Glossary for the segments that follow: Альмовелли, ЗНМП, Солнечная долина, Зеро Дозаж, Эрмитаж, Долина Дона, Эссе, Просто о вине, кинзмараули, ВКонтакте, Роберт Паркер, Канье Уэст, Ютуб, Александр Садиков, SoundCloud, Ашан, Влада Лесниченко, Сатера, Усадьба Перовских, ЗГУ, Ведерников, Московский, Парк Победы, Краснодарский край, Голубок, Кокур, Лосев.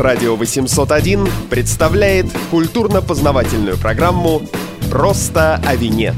Радио 801 представляет культурно-познавательную программу «Просто о вине».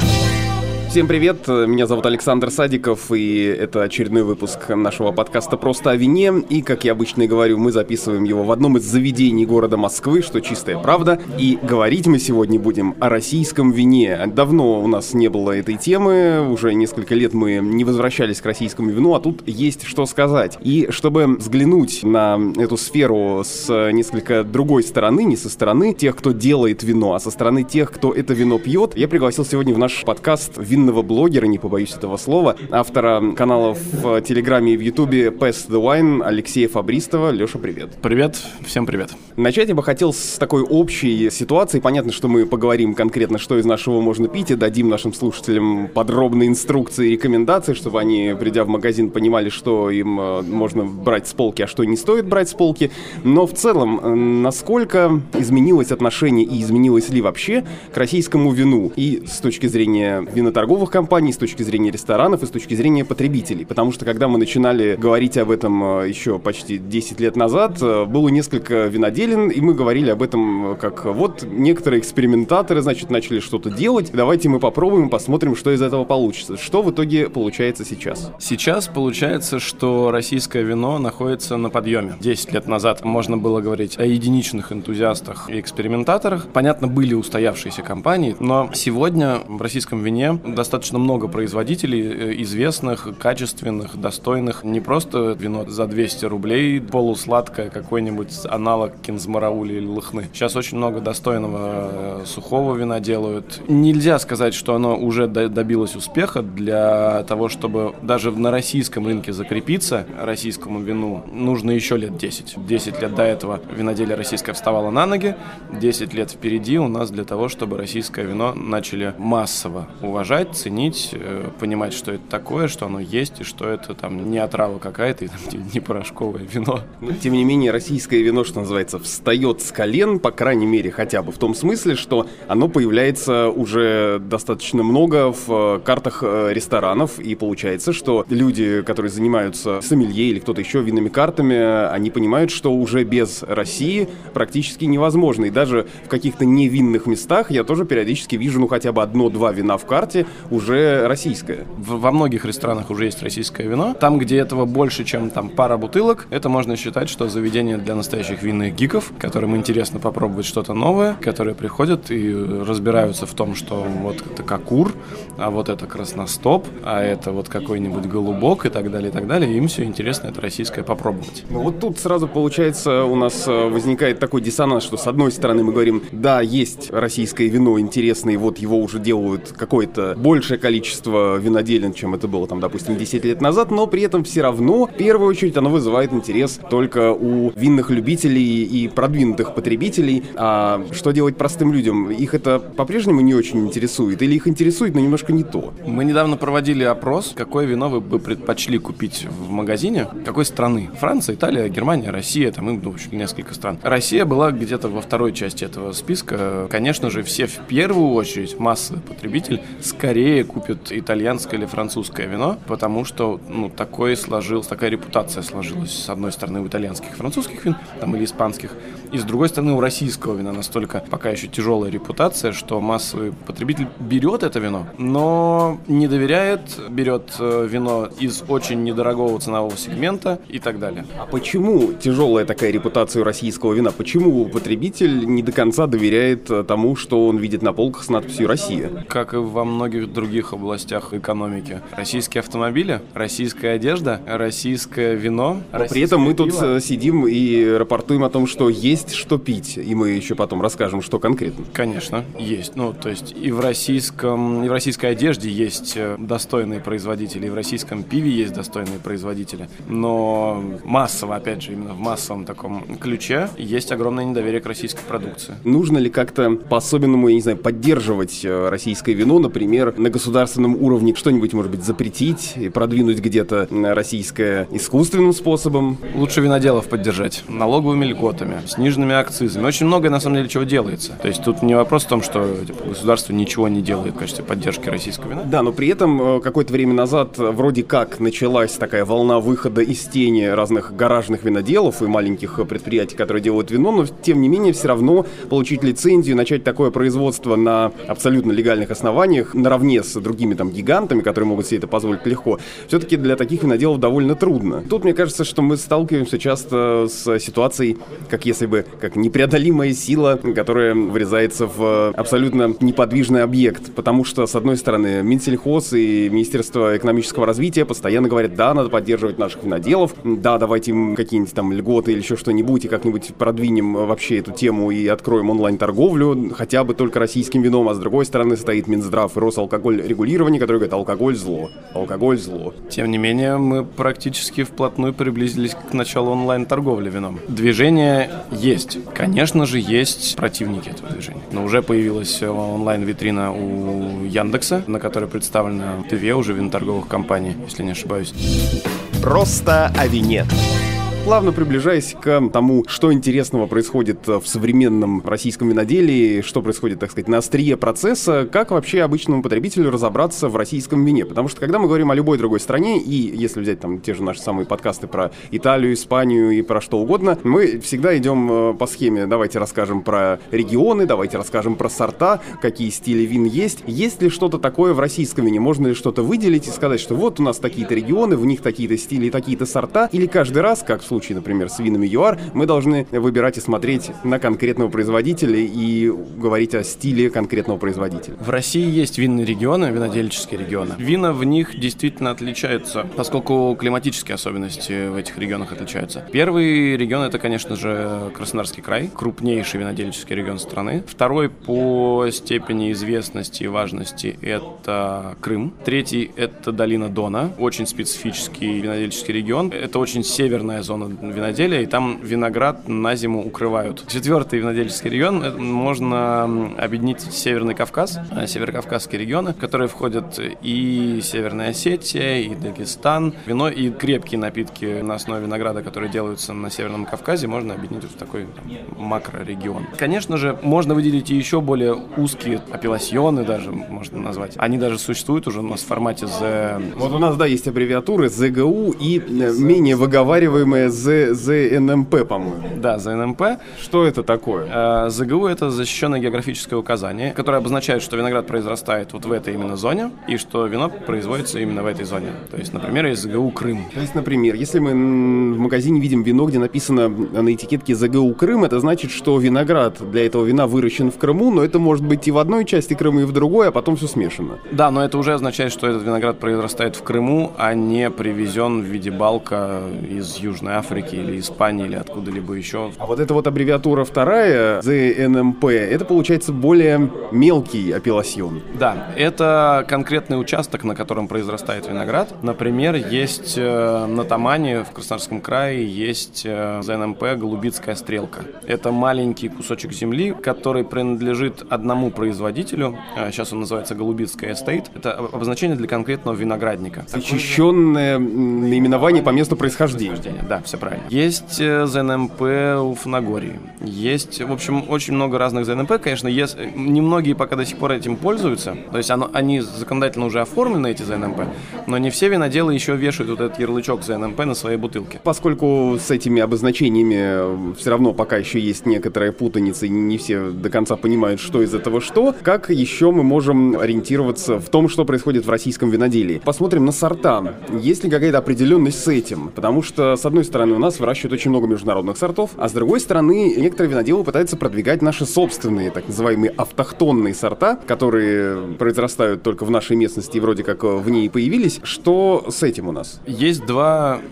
Всем привет, меня зовут Александр Садиков, и это очередной выпуск нашего подкаста «Просто о вине». И, как я обычно и говорю, мы записываем его в одном из заведений города Москвы, что чистая правда. И говорить мы сегодня будем о российском вине. Давно у нас не было этой темы, уже несколько лет мы не возвращались к российскому вину, а тут есть что сказать. И чтобы взглянуть на эту сферу с несколько другой стороны, не со стороны тех, кто делает вино, а со стороны тех, кто это вино пьет, я пригласил сегодня в наш подкаст вино блогера, не побоюсь этого слова, автора каналов в Телеграме и в Ютубе Pass the Wine Алексея Фабристова. Леша, привет. Привет, всем привет. Начать я бы хотел с такой общей ситуации. Понятно, что мы поговорим конкретно, что из нашего можно пить, и дадим нашим слушателям подробные инструкции и рекомендации, чтобы они, придя в магазин, понимали, что им можно брать с полки, а что не стоит брать с полки. Но в целом, насколько изменилось отношение и изменилось ли вообще к российскому вину и с точки зрения виноторговли, компаний, с точки зрения ресторанов и с точки зрения потребителей. Потому что, когда мы начинали говорить об этом еще почти 10 лет назад, было несколько виноделин, и мы говорили об этом как вот некоторые экспериментаторы, значит, начали что-то делать, давайте мы попробуем, посмотрим, что из этого получится. Что в итоге получается сейчас? Сейчас получается, что российское вино находится на подъеме. 10 лет назад можно было говорить о единичных энтузиастах и экспериментаторах. Понятно, были устоявшиеся компании, но сегодня в российском вине достаточно много производителей известных, качественных, достойных. Не просто вино за 200 рублей, полусладкое, какой-нибудь аналог кинзмараули или лохны. Сейчас очень много достойного сухого вина делают. Нельзя сказать, что оно уже добилось успеха. Для того, чтобы даже на российском рынке закрепиться, российскому вину нужно еще лет 10. 10 лет до этого виноделие российское вставало на ноги. 10 лет впереди у нас для того, чтобы российское вино начали массово уважать, ценить, понимать, что это такое, что оно есть, и что это там не отрава какая-то, и там, не порошковое вино. Но, тем не менее, российское вино, что называется, встает с колен, по крайней мере, хотя бы в том смысле, что оно появляется уже достаточно много в картах ресторанов, и получается, что люди, которые занимаются сомелье или кто-то еще винными картами, они понимают, что уже без России практически невозможно. И даже в каких-то невинных местах я тоже периодически вижу, ну, хотя бы одно-два вина в карте, уже российское. Во многих ресторанах уже есть российское вино. Там, где этого больше, чем там пара бутылок, это можно считать, что заведение для настоящих винных гиков, которым интересно попробовать что-то новое, которые приходят и разбираются в том, что вот это кокур, а вот это красностоп, а это вот какой-нибудь голубок и так далее, и так далее. Им все интересно это российское попробовать. Ну вот тут сразу получается у нас возникает такой диссонанс, что с одной стороны мы говорим, да, есть российское вино интересное, и вот его уже делают какое-то большее количество виноделин, чем это было, там, допустим, 10 лет назад, но при этом все равно, в первую очередь, оно вызывает интерес только у винных любителей и продвинутых потребителей. А что делать простым людям? Их это по-прежнему не очень интересует? Или их интересует, но немножко не то? Мы недавно проводили опрос, какое вино вы бы предпочли купить в магазине, какой страны? Франция, Италия, Германия, Россия, там, в общем, несколько стран. Россия была где-то во второй части этого списка. Конечно же, все в первую очередь, массовый потребитель, скорее купят итальянское или французское вино, потому что, ну, такая репутация сложилась, с одной стороны, у итальянских и французских вин, там, или испанских, и, с другой стороны, у российского вина настолько пока еще тяжелая репутация, что массовый потребитель берет это вино, но не доверяет, берет вино из очень недорогого ценового сегмента и так далее. А почему тяжелая такая репутация у российского вина? Почему потребитель не до конца доверяет тому, что он видит на полках с надписью «Россия»? Как и во многих других областях экономики. Российские автомобили, российская одежда, российское вино. Но при этом мы тут сидим и рапортуем о том, что есть что пить. И мы еще потом расскажем, что конкретно. Конечно, есть. Ну, то есть и в российской одежде есть достойные производители, и в российском пиве есть достойные производители. Но массово, опять же, именно в массовом таком ключе есть огромное недоверие к российской продукции. Нужно ли как-то по-особенному, я не знаю, поддерживать российское вино, например, например, на государственном уровне что-нибудь, может быть, запретить, продвинуть где-то российское искусственным способом? Лучше виноделов поддержать налоговыми льготами, сниженными акцизами. Очень многое, на самом деле, чего делается. То есть тут не вопрос в том, что государство ничего не делает в качестве поддержки российского вина. Да, но при этом какое-то время назад вроде как началась такая волна выхода из тени разных гаражных виноделов и маленьких предприятий, которые делают вино, но тем не менее все равно получить лицензию, начать такое производство на абсолютно легальных основаниях, наравне с другими там гигантами, которые могут себе это позволить легко, все-таки для таких виноделов довольно трудно. Тут мне кажется, что мы сталкиваемся часто с ситуацией, как если бы как непреодолимая сила, которая врезается в абсолютно неподвижный объект, потому что, с одной стороны, Минсельхоз и Министерство экономического развития постоянно говорят: да, надо поддерживать наших виноделов, да, давайте им какие-нибудь там льготы или еще что-нибудь, и как-нибудь продвинем вообще эту тему и откроем онлайн-торговлю, хотя бы только российским вином, а с другой стороны стоит Минздрав и Росалкогольрегулирование, которые говорят: алкоголь зло, алкоголь зло. Тем не менее, мы практически вплотную приблизились к началу онлайн-торговли вином. Движение есть. Конечно же, есть противники этого движения. Но уже появилась онлайн-витрина у Яндекса, на которой представлено две уже виноторговых компаний, если не ошибаюсь. Просто о вине. Плавно приближаясь к тому, что интересного происходит в современном российском виноделии, что происходит, так сказать, на острие процесса, как вообще обычному потребителю разобраться в российском вине. Потому что, когда мы говорим о любой другой стране, и если взять там те же наши самые подкасты про Италию, Испанию и про что угодно, мы всегда идем по схеме: давайте расскажем про регионы, давайте расскажем про сорта, какие стили вин есть. Есть ли что-то такое в российском вине? Можно ли что-то выделить и сказать, что вот у нас такие-то регионы, в них такие-то стили и такие-то сорта? Или каждый раз, как в случае, например, с винами ЮАР, мы должны выбирать и смотреть на конкретного производителя и говорить о стиле конкретного производителя? В России есть винные регионы, винодельческие регионы. Вина в них действительно отличаются, поскольку климатические особенности в этих регионах отличаются. Первый регион — это, конечно же, Краснодарский край, крупнейший винодельческий регион страны. Второй по степени известности и важности — это Крым. Третий — это Долина Дона, очень специфический винодельческий регион. Это очень северная зона виноделия, и там виноград на зиму укрывают. Четвертый винодельческий регион — это можно объединить Северный Кавказ, северокавказские регионы, в которые входят и Северная Осетия, и Дагестан. Вино и крепкие напитки на основе винограда, которые делаются на Северном Кавказе, можно объединить в такой макрорегион. Конечно же, можно выделить и еще более узкие апелласьоны, даже можно назвать. Они даже существуют уже у нас в формате Вот у нас, да, есть аббревиатуры ЗГУ и менее выговариваемые ЗНМП, по-моему. Да, ЗНМП. Что это такое? ЗГУ — это защищенное географическое указание, которое обозначает, что виноград произрастает вот в этой именно зоне, и что вино производится именно в этой зоне. То есть, например, из ЗГУ Крым. То есть, например, если мы в магазине видим вино, где написано на этикетке ЗГУ Крым, это значит, что виноград для этого вина выращен в Крыму, но это может быть и в одной части Крыма, и в другой, а потом все смешано. Да, но это уже означает, что этот виноград произрастает в Крыму, а не привезен в виде балка из Южной Африки или Испании, или откуда-либо еще. А вот эта вот аббревиатура вторая, ЗНМП, это получается более мелкий апелласьон. Да, это конкретный участок, на котором произрастает виноград. Например, есть на Тамане, в Краснодарском крае, есть ЗНМП Голубицкая стрелка. Это маленький кусочек земли, который принадлежит одному производителю. Сейчас он называется Голубицкая эстейт. Это обозначение для конкретного виноградника. Защищенное наименование по месту происхождения. Да, все правильно. Есть ЗНМП у Фанагории. Есть, в общем, очень много разных ЗНМП. Конечно, есть, немногие пока до сих пор этим пользуются. То есть они законодательно уже оформлены, эти ЗНМП, но не все виноделы еще вешают вот этот ярлычок ЗНМП на своей бутылке. Поскольку с этими обозначениями все равно пока еще есть некоторая путаница, и не все до конца понимают, что из этого что, как еще мы можем ориентироваться в том, что происходит в российском виноделии? Посмотрим на сорта. Есть ли какая-то определенность с этим? Потому что, с одной стороны, у нас выращивают очень много международных сортов, а с другой стороны, некоторые виноделы пытаются продвигать наши собственные, так называемые автохтонные сорта, которые произрастают только в нашей местности и вроде как в ней появились. Что с этим у нас? Есть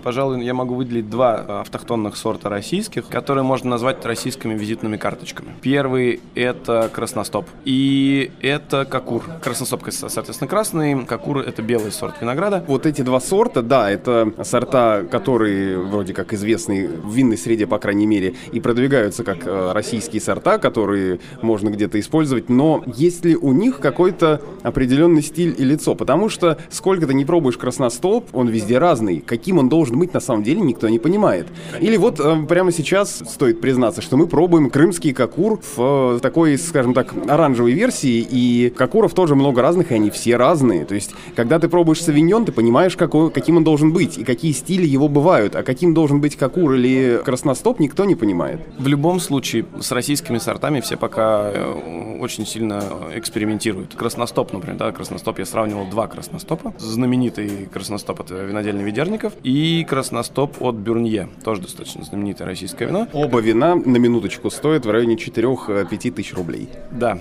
пожалуй, я могу выделить два автохтонных сорта российских, которые можно назвать российскими визитными карточками. Первый — это красностоп, и это кокур. Красностоп, соответственно, красный, кокур — это белый сорт винограда. Вот эти два сорта, да, это сорта, которые вроде как как известный в винной среде, по крайней мере, и продвигаются как российские сорта, которые можно где-то использовать, но есть ли у них какой-то определенный стиль и лицо? Потому что сколько ты не пробуешь красностолб, он везде разный. Каким он должен быть, на самом деле, никто не понимает. Или вот прямо сейчас стоит признаться, что мы пробуем крымский кокур в такой, скажем так, оранжевой версии, и кокуров тоже много разных, и они все разные. То есть, когда ты пробуешь совиньон, ты понимаешь, каким он должен быть, и какие стили его бывают, а каким должен быть кокур или красностоп, никто не понимает. В любом случае, с российскими сортами все пока очень сильно экспериментируют. Красностоп, например, да, красностоп, я сравнивал два красностопа. Знаменитый красностоп от винодельни Ведерников и красностоп от Бюрнье, тоже достаточно знаменитое российское вино. Оба вина, на минуточку, стоят в районе 4-5 тысяч рублей. Да,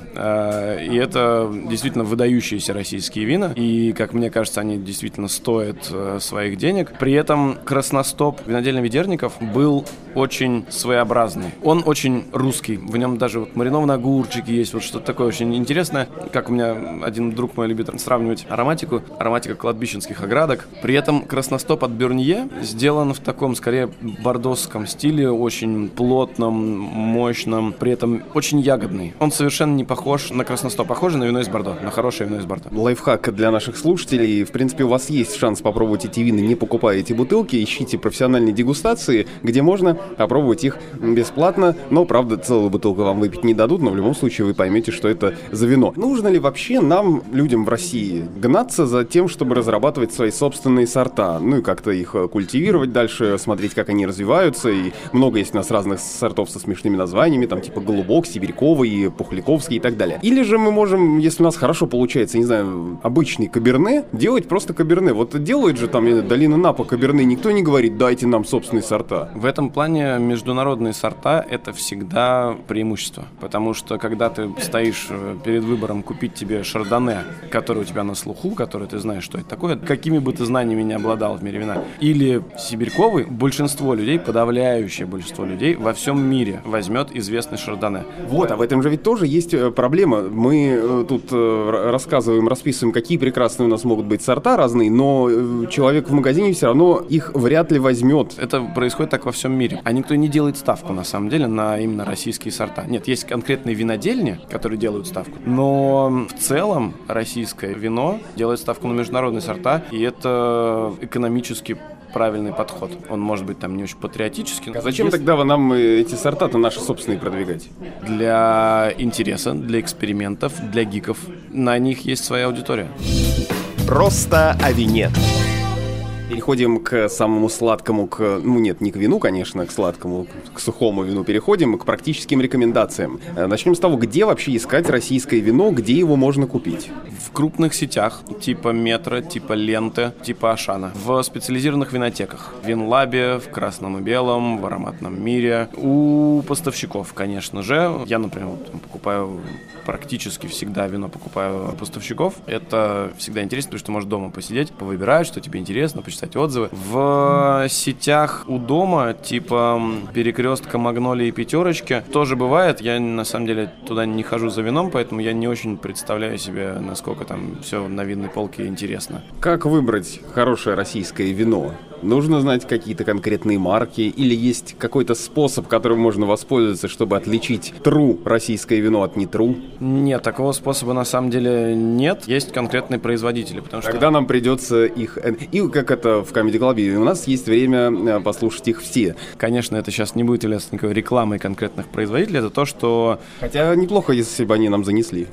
и это действительно выдающиеся российские вина, и, как мне кажется, они действительно стоят своих денег. При этом красностоп винодельни Ведерников был очень своеобразный. Он очень русский, в нем даже вот маринованные огурчики есть, вот что-то такое очень интересное. Как у меня один друг мой любит сравнивать ароматику, ароматика кладбищенских оградок. При этом красностоп от Бюрнье сделан в таком, скорее, бордосском стиле, очень плотном, мощном, при этом очень ягодный. Он совершенно не похож на красностоп, похож на вино из Бордо, на хорошее вино из Бордо. Лайфхак для наших слушателей. В принципе, у вас есть шанс попробовать эти вины, не покупая эти бутылки, ищите профессиональные дегустации, где можно попробовать их бесплатно, но, правда, целую бутылку вам выпить не дадут, но в любом случае вы поймете, что это за вино. Нужно ли вообще нам, людям в России, гнаться за тем, чтобы разрабатывать свои собственные сорта, ну и как-то их культивировать дальше, смотреть, как они развиваются, и много есть у нас разных сортов со смешными названиями, там типа Голубок, Сибирьковый, Пухляковский и так далее. Или же мы можем, если у нас хорошо получается, не знаю, обычный каберне, делать просто каберне. Вот делают же там Долина Напа каберне, никто не говорит, дайте нам собственные сорта. В этом плане международные сорта — это всегда преимущество, потому что когда ты стоишь перед выбором купить тебе шардоне, который у тебя на слуху, который ты знаешь, что это такое, какими бы ты знаниями не обладал в мире вина, или сибирьковый, большинство людей, подавляющее большинство людей во всем мире возьмет известный шардоне. Вот, а в этом же ведь тоже есть проблема. Мы тут рассказываем, расписываем, какие прекрасные у нас могут быть сорта разные, но человек в магазине все равно их вряд ли возьмет. Это происходит так во всем мире. А никто не делает ставку, на самом деле, на именно российские сорта. Нет, есть конкретные винодельни, которые делают ставку, но в целом российское вино делает ставку на международные сорта, и это экономически правильный подход. Он может быть там не очень патриотический. А зачем тогда нам эти сорта-то наши собственные продвигать? Для интереса, для экспериментов, для гиков. На них есть своя аудитория. Просто о вине. Переходим к самому сладкому, не к вину, конечно, к сладкому, к сухому вину переходим, к практическим рекомендациям. Начнем с того, где вообще искать российское вино, где его можно купить. В крупных сетях, типа Метро, типа Ленты, типа Ашана. В специализированных винотеках. В Винлабе, в Красном и Белом, в Ароматном мире. У поставщиков, конечно же. Я, например, покупаю практически всегда вино, покупаю у поставщиков. Это всегда интересно, потому что можешь дома посидеть, повыбирать, что тебе интересно, почитать отзывы. В сетях у дома, типа Перекрестка, Магнолии и Пятерочки, тоже бывает. Я, на самом деле, туда не хожу за вином, поэтому я не очень представляю себе, насколько там все на винной полке интересно. Как выбрать хорошее российское вино? Нужно знать какие-то конкретные марки или есть какой-то способ, которым можно воспользоваться, чтобы отличить true российское вино от не true? Нет, такого способа на самом деле нет. Есть конкретные производители, потому что... Тогда нам придется их... И как это в Comedy Club, у нас есть время послушать их все. Конечно, это сейчас не будет являться никакой рекламой конкретных производителей, это то, что... Хотя неплохо, если бы они нам занесли.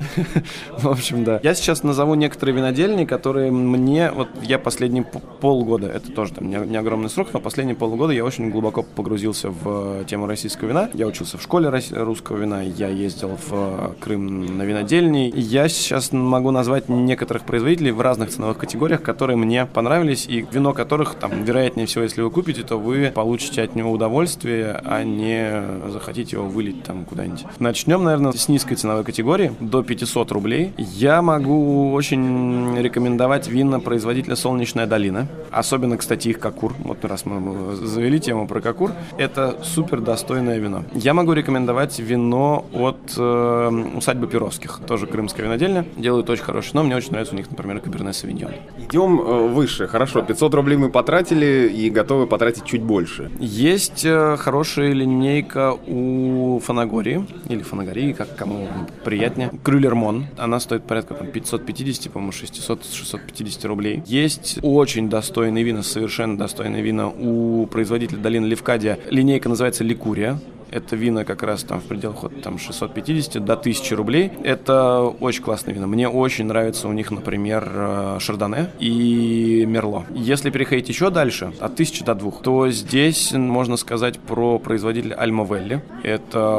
В общем, да. Я сейчас назову некоторые винодельни, которые мне... Вот я последние полгода, это тоже там не огромный срок, но последние полгода я очень глубоко погрузился в тему российского вина. Я учился в школе русского вина, я ездил в Крым на винодельни. Я сейчас могу назвать некоторых производителей в разных ценовых категориях, которые мне понравились, и вино которых, там, вероятнее всего, если вы купите, то вы получите от него удовольствие, а не захотите его вылить там куда-нибудь. Начнем, наверное, с низкой ценовой категории, до 500 рублей. Я могу очень рекомендовать вина производителя «Солнечная долина». Особенно, кстати, их Кокур. Вот раз мы завели тему про Кокур. Это супер достойное вино. Я могу рекомендовать вино от усадьбы Перовских. Тоже крымская винодельня. Делают очень хорошее вино. Мне очень нравится у них, например, каберне савиньон. Идем выше. Хорошо, 500 рублей мы потратили и готовы потратить чуть больше. Есть хорошая линейка у Фанагории. Или Фанагории, как кому приятнее. Крюллер Мон. Она стоит порядка 550, по-моему, 600-650 рублей. Есть очень достойные вина, совершенно достойные вина у производителя Долина Лефкадия. Линейка называется «Ликурия». Это вина как раз там в пределах от 650 до 1000 рублей. Это очень классное вино. Мне очень нравится у них, например, шардоне и мерло. Если переходить еще дальше, от 1000 до 2000, то здесь можно сказать про производителя Альмовелли. Это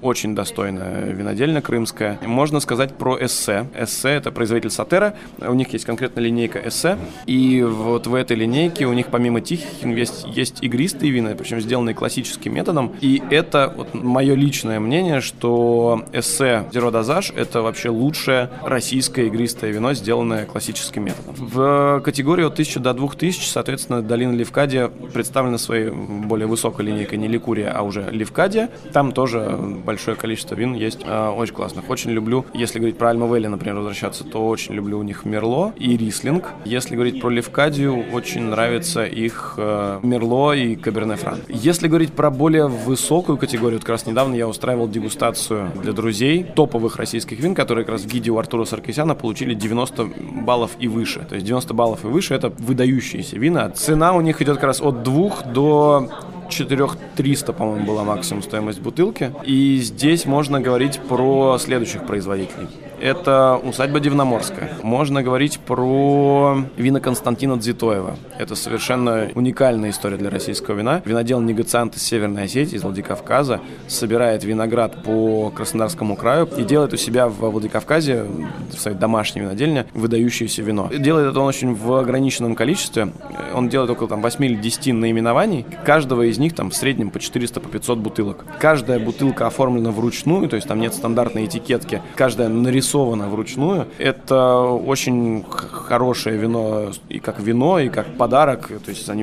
очень достойная винодельня крымская. Можно сказать про Эссе. Эссе – это производитель Сатера. У них есть конкретная линейка Эссе. И вот в этой линейке у них помимо тихих есть игристые вина, причем сделанные классическим методом. И это вот мое личное мнение, что эссе «Зеро Дозаж» — это вообще лучшее российское игристое вино, сделанное классическим методом. В категории от 1000 до 2000, соответственно, долина Лефкадия представлена своей более высокой линейкой, не Ликурия, а уже Лефкадия. Там тоже большое количество вин есть очень классных. Очень люблю, если говорить про Альмовелли, например, возвращаться, то очень люблю у них мерло и рислинг. Если говорить про Лефкадию, очень нравится их мерло и каберне фран. Если говорить про более высокую категорию. Вот как раз недавно я устраивал дегустацию для друзей топовых российских вин, которые как раз в гиде у Артура Саркисяна получили 90 баллов и выше. То есть 90 баллов и выше — это выдающиеся вина. Цена у них идет как раз от 2 до 4300, по-моему, была максимум стоимость бутылки. И здесь можно говорить про следующих производителей. Это усадьба Дивноморская. Можно говорить про вина Константина Дзитоева. Это совершенно уникальная история для российского вина. Винодел-негациант из Северной Осетии, из Владикавказа, собирает виноград по Краснодарскому краю и делает у себя в Владикавказе, в своей домашней винодельне, выдающееся вино. Делает это он очень в ограниченном количестве. Он делает около 8 или 10 наименований. Каждого из них в среднем по 400-500 бутылок. Каждая бутылка оформлена вручную, то есть там нет стандартной этикетки. Каждая нарисовано вручную. Это очень хорошее вино, и как подарок. То есть оно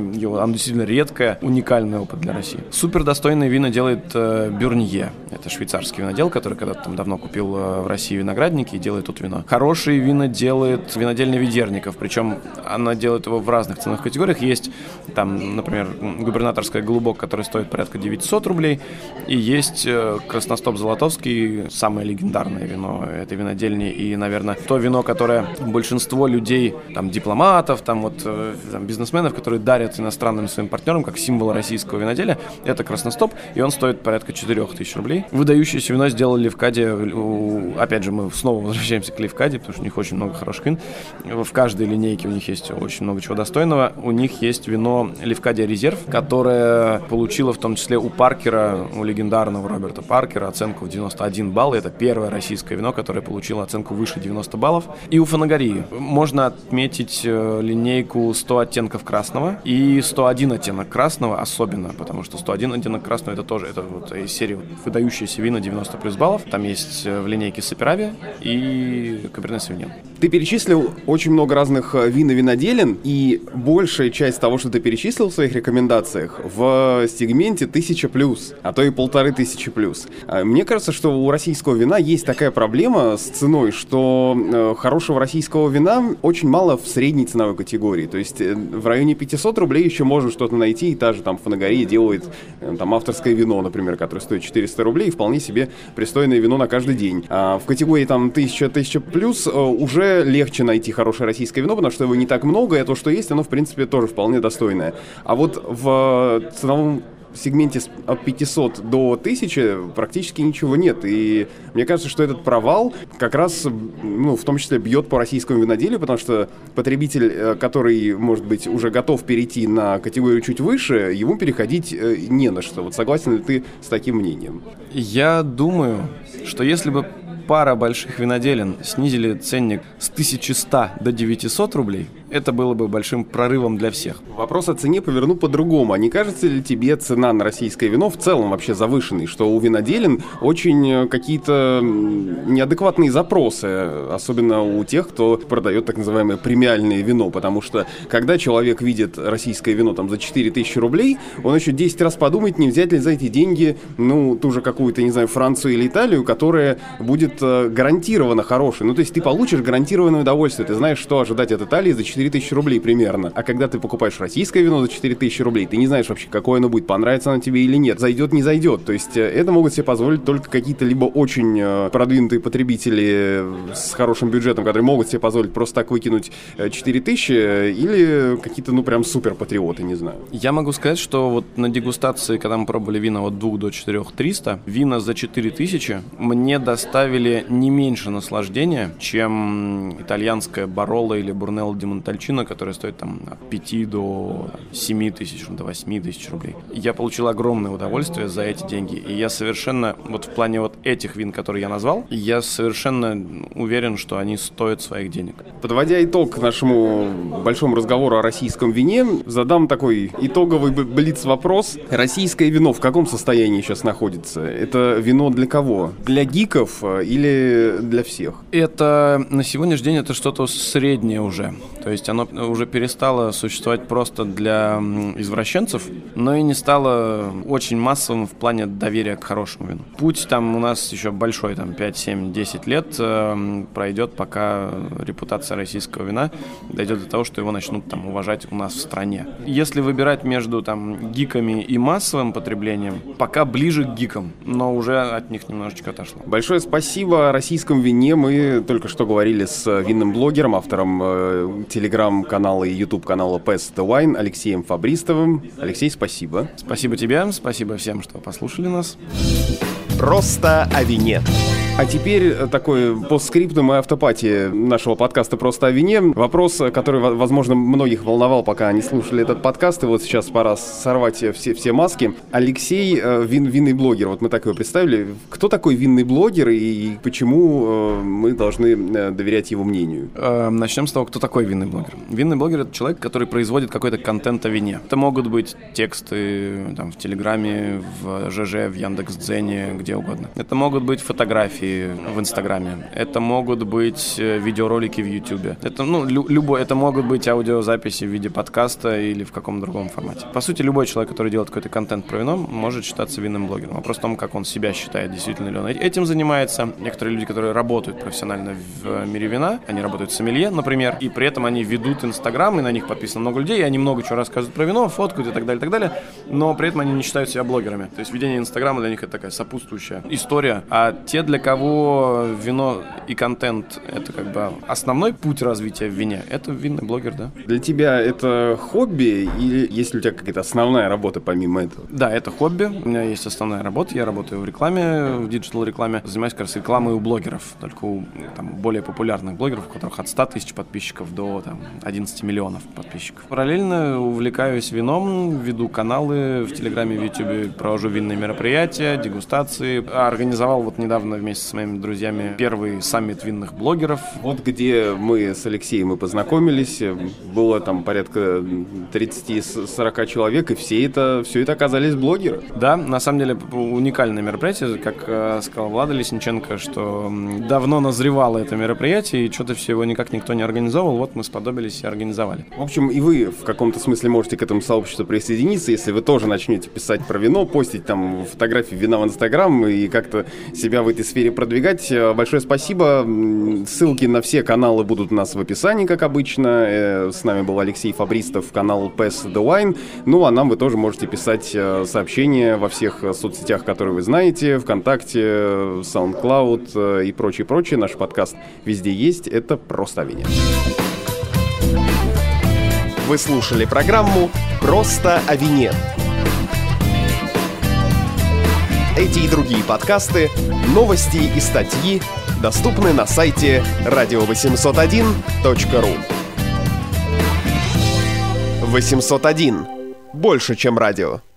действительно редкое, уникальный опыт для России. Супер достойное вино делает Бюрнье. Это швейцарский винодел, который когда-то давно купил в России виноградники и делает тут вино. Хорошие вина делает винодельня Ведерников. Причем она делает его в разных ценовых категориях. Есть там, например, губернаторская Голубок, которая стоит порядка 900 рублей. И есть красностоп Золотовский, самое легендарное вино этой винодельни. И, наверное, то вино, которое большинство людей, дипломатов, бизнесменов, которые дарят иностранным своим партнерам, как символ российского виноделия, это красностоп, и он стоит порядка 4000 рублей. Выдающееся вино сделали в Каде, опять же, мы снова возвращаемся к Лефкаде, потому что у них очень много хороших вин. В каждой линейке у них есть очень много чего достойного. У них есть вино Лефкадия Резерв, которое получило в том числе у Паркера, у легендарного Роберта Паркера, оценку в 91 балл. Это первое российское вино, которое получила оценку выше 90 баллов. И у Фанагории можно отметить линейку 100 оттенков красного и 101 оттенок красного особенно, потому что 101 оттенок красного это вот из серии выдающиеся вина 90 плюс баллов. Там есть в линейке Саперави и каберне савиньон. Ты перечислил очень много разных вин и виноделен, и большая часть того, что ты перечислил в своих рекомендациях, в сегменте 1000+, а то и 1500+. Мне кажется, что у российского вина есть такая проблема с ценой, что хорошего российского вина очень мало в средней ценовой категории. То есть в районе 500 рублей еще можно что-то найти, и та же Фанагория делает авторское вино, например, которое стоит 400 рублей, и вполне себе пристойное вино на каждый день. А в категории 1000+, уже легче найти хорошее российское вино, потому что его не так много, и то, что есть, оно, в принципе, тоже вполне достойное. А вот в ценовом в сегменте от 500 до 1000 практически ничего нет. И мне кажется, что этот провал как раз, в том числе, бьет по российскому виноделию, потому что потребитель, который, может быть, уже готов перейти на категорию чуть выше, ему переходить не на что. Вот согласен ли ты с таким мнением? Я думаю, что если бы пара больших виноделин снизили ценник с 1100 до 900 рублей, это было бы большим прорывом для всех. Вопрос о цене поверну по-другому. А не кажется ли тебе цена на российское вино в целом вообще завышенной? Что у виноделин очень какие-то неадекватные запросы, особенно у тех, кто продает так называемое премиальное вино. Потому что когда человек видит российское вино там за 4000 рублей, он еще 10 раз подумает, не взять ли за эти деньги, ну, ту же какую-то, не знаю, Францию или Италию, которая будет гарантированно хорошей. Ну, то есть ты получишь гарантированное удовольствие. Ты знаешь, что ожидать от Италии за 4000 рублей примерно. А когда ты покупаешь российское вино за 4000 рублей, ты не знаешь вообще, какое оно будет, понравится оно тебе или нет, зайдет, не зайдет. То есть это могут себе позволить только какие-то либо очень продвинутые потребители с хорошим бюджетом, которые могут себе позволить просто так выкинуть 4000, или какие-то, ну, прям суперпатриоты, не знаю. Я могу сказать, что вот на дегустации, когда мы пробовали вина от 2 до 4300, вина за 4000 мне доставили не меньше наслаждения, чем итальянская Баролла или Бурнелло ди Монтальчино, которая стоит там от 5 до 7 тысяч, до 8 тысяч рублей. Я получил огромное удовольствие за эти деньги, и я совершенно, вот в плане вот этих вин, которые я назвал, я совершенно уверен, что они стоят своих денег. Подводя итог нашему большому разговору о российском вине, задам такой итоговый блиц-вопрос. Российское вино в каком состоянии сейчас находится? Это вино для кого? Для гиков или для всех? Это на сегодняшний день это что-то среднее уже. То есть оно уже перестало существовать просто для извращенцев, но и не стало очень массовым в плане доверия к хорошему вину. Путь там у нас еще большой, там 5, 7, 10 лет пройдет, пока репутация российского вина дойдет до того, что его начнут там уважать у нас в стране. Если выбирать между там гиками и массовым потреблением, пока ближе к гикам, но уже от них немножечко отошло. Большое спасибо. О российском вине мы только что говорили с винным блогером, автором телеграм-канала и ютуб-канала Pass the Wine Алексеем Фабристовым. Алексей, спасибо. Спасибо тебе, спасибо всем, что послушали нас. Просто о вине. А теперь такой постскриптум и автопати нашего подкаста «Просто о вине». Вопрос, который, возможно, многих волновал, пока они слушали этот подкаст, и вот сейчас пора сорвать все маски. Алексей, винный блогер, вот мы так его представили. Кто такой винный блогер и почему мы должны доверять его мнению? Начнем с того, кто такой винный блогер. Винный блогер – это человек, который производит какой-то контент о вине. Это могут быть тексты там, в Телеграме, в ЖЖ, в Яндекс.Дзене, где угодно. Это могут быть фотографии в Инстаграме. Это могут быть видеоролики в Ютубе. Это, ну, любой, это могут быть аудиозаписи в виде подкаста или в каком-то другом формате. По сути, любой человек, который делает какой-то контент про вино, может считаться винным блогером. Вопрос в том, как он себя считает, действительно ли он этим занимается. Некоторые люди, которые работают профессионально в мире вина, они работают в сомелье, например, и при этом они ведут Инстаграм, и на них подписано много людей, и они много чего рассказывают про вино, фоткают и так далее, но при этом они не считают себя блогерами. То есть ведение Инстаграма для них это такая сопутствующая история, а те, для кого вино и контент – это как бы основной путь развития в вине, это винный блогер, да. Для тебя это хобби или есть ли у тебя какая-то основная работа помимо этого? Да, это хобби, у меня есть основная работа, я работаю в рекламе, в диджитал-рекламе, занимаюсь как раз рекламой у блогеров, только у там, более популярных блогеров, у которых от 100 тысяч подписчиков до там, 11 миллионов подписчиков. Параллельно увлекаюсь вином, веду каналы в Телеграме, в Ютубе, провожу винные мероприятия, дегустации, организовал вот недавно вместе с моими друзьями первый саммит винных блогеров. Вот где мы с Алексеем и познакомились. Было там порядка 30-40 человек, и все это оказались блогеры. Да, на самом деле уникальное мероприятие. Как сказал Влада Лесниченко, что давно назревало это мероприятие, и что-то все его никак никто не организовал. Вот мы сподобились и организовали. В общем, и вы в каком-то смысле можете к этому сообществу присоединиться, если вы тоже начнете писать про вино, постить там фотографии вина в Инстаграм и как-то себя в этой сфере продвигать. Большое спасибо. Ссылки на все каналы будут у нас в описании, как обычно. С нами был Алексей Фабристов, канал Pass the Wine. Ну, а нам вы тоже можете писать сообщения во всех соцсетях, которые вы знаете. ВКонтакте, SoundCloud и прочее. Наш подкаст везде есть. Это «Просто о вине». Вы слушали программу «Просто о вине». Эти и другие подкасты, новости и статьи доступны на сайте radio801.ru. 801. Больше, чем радио.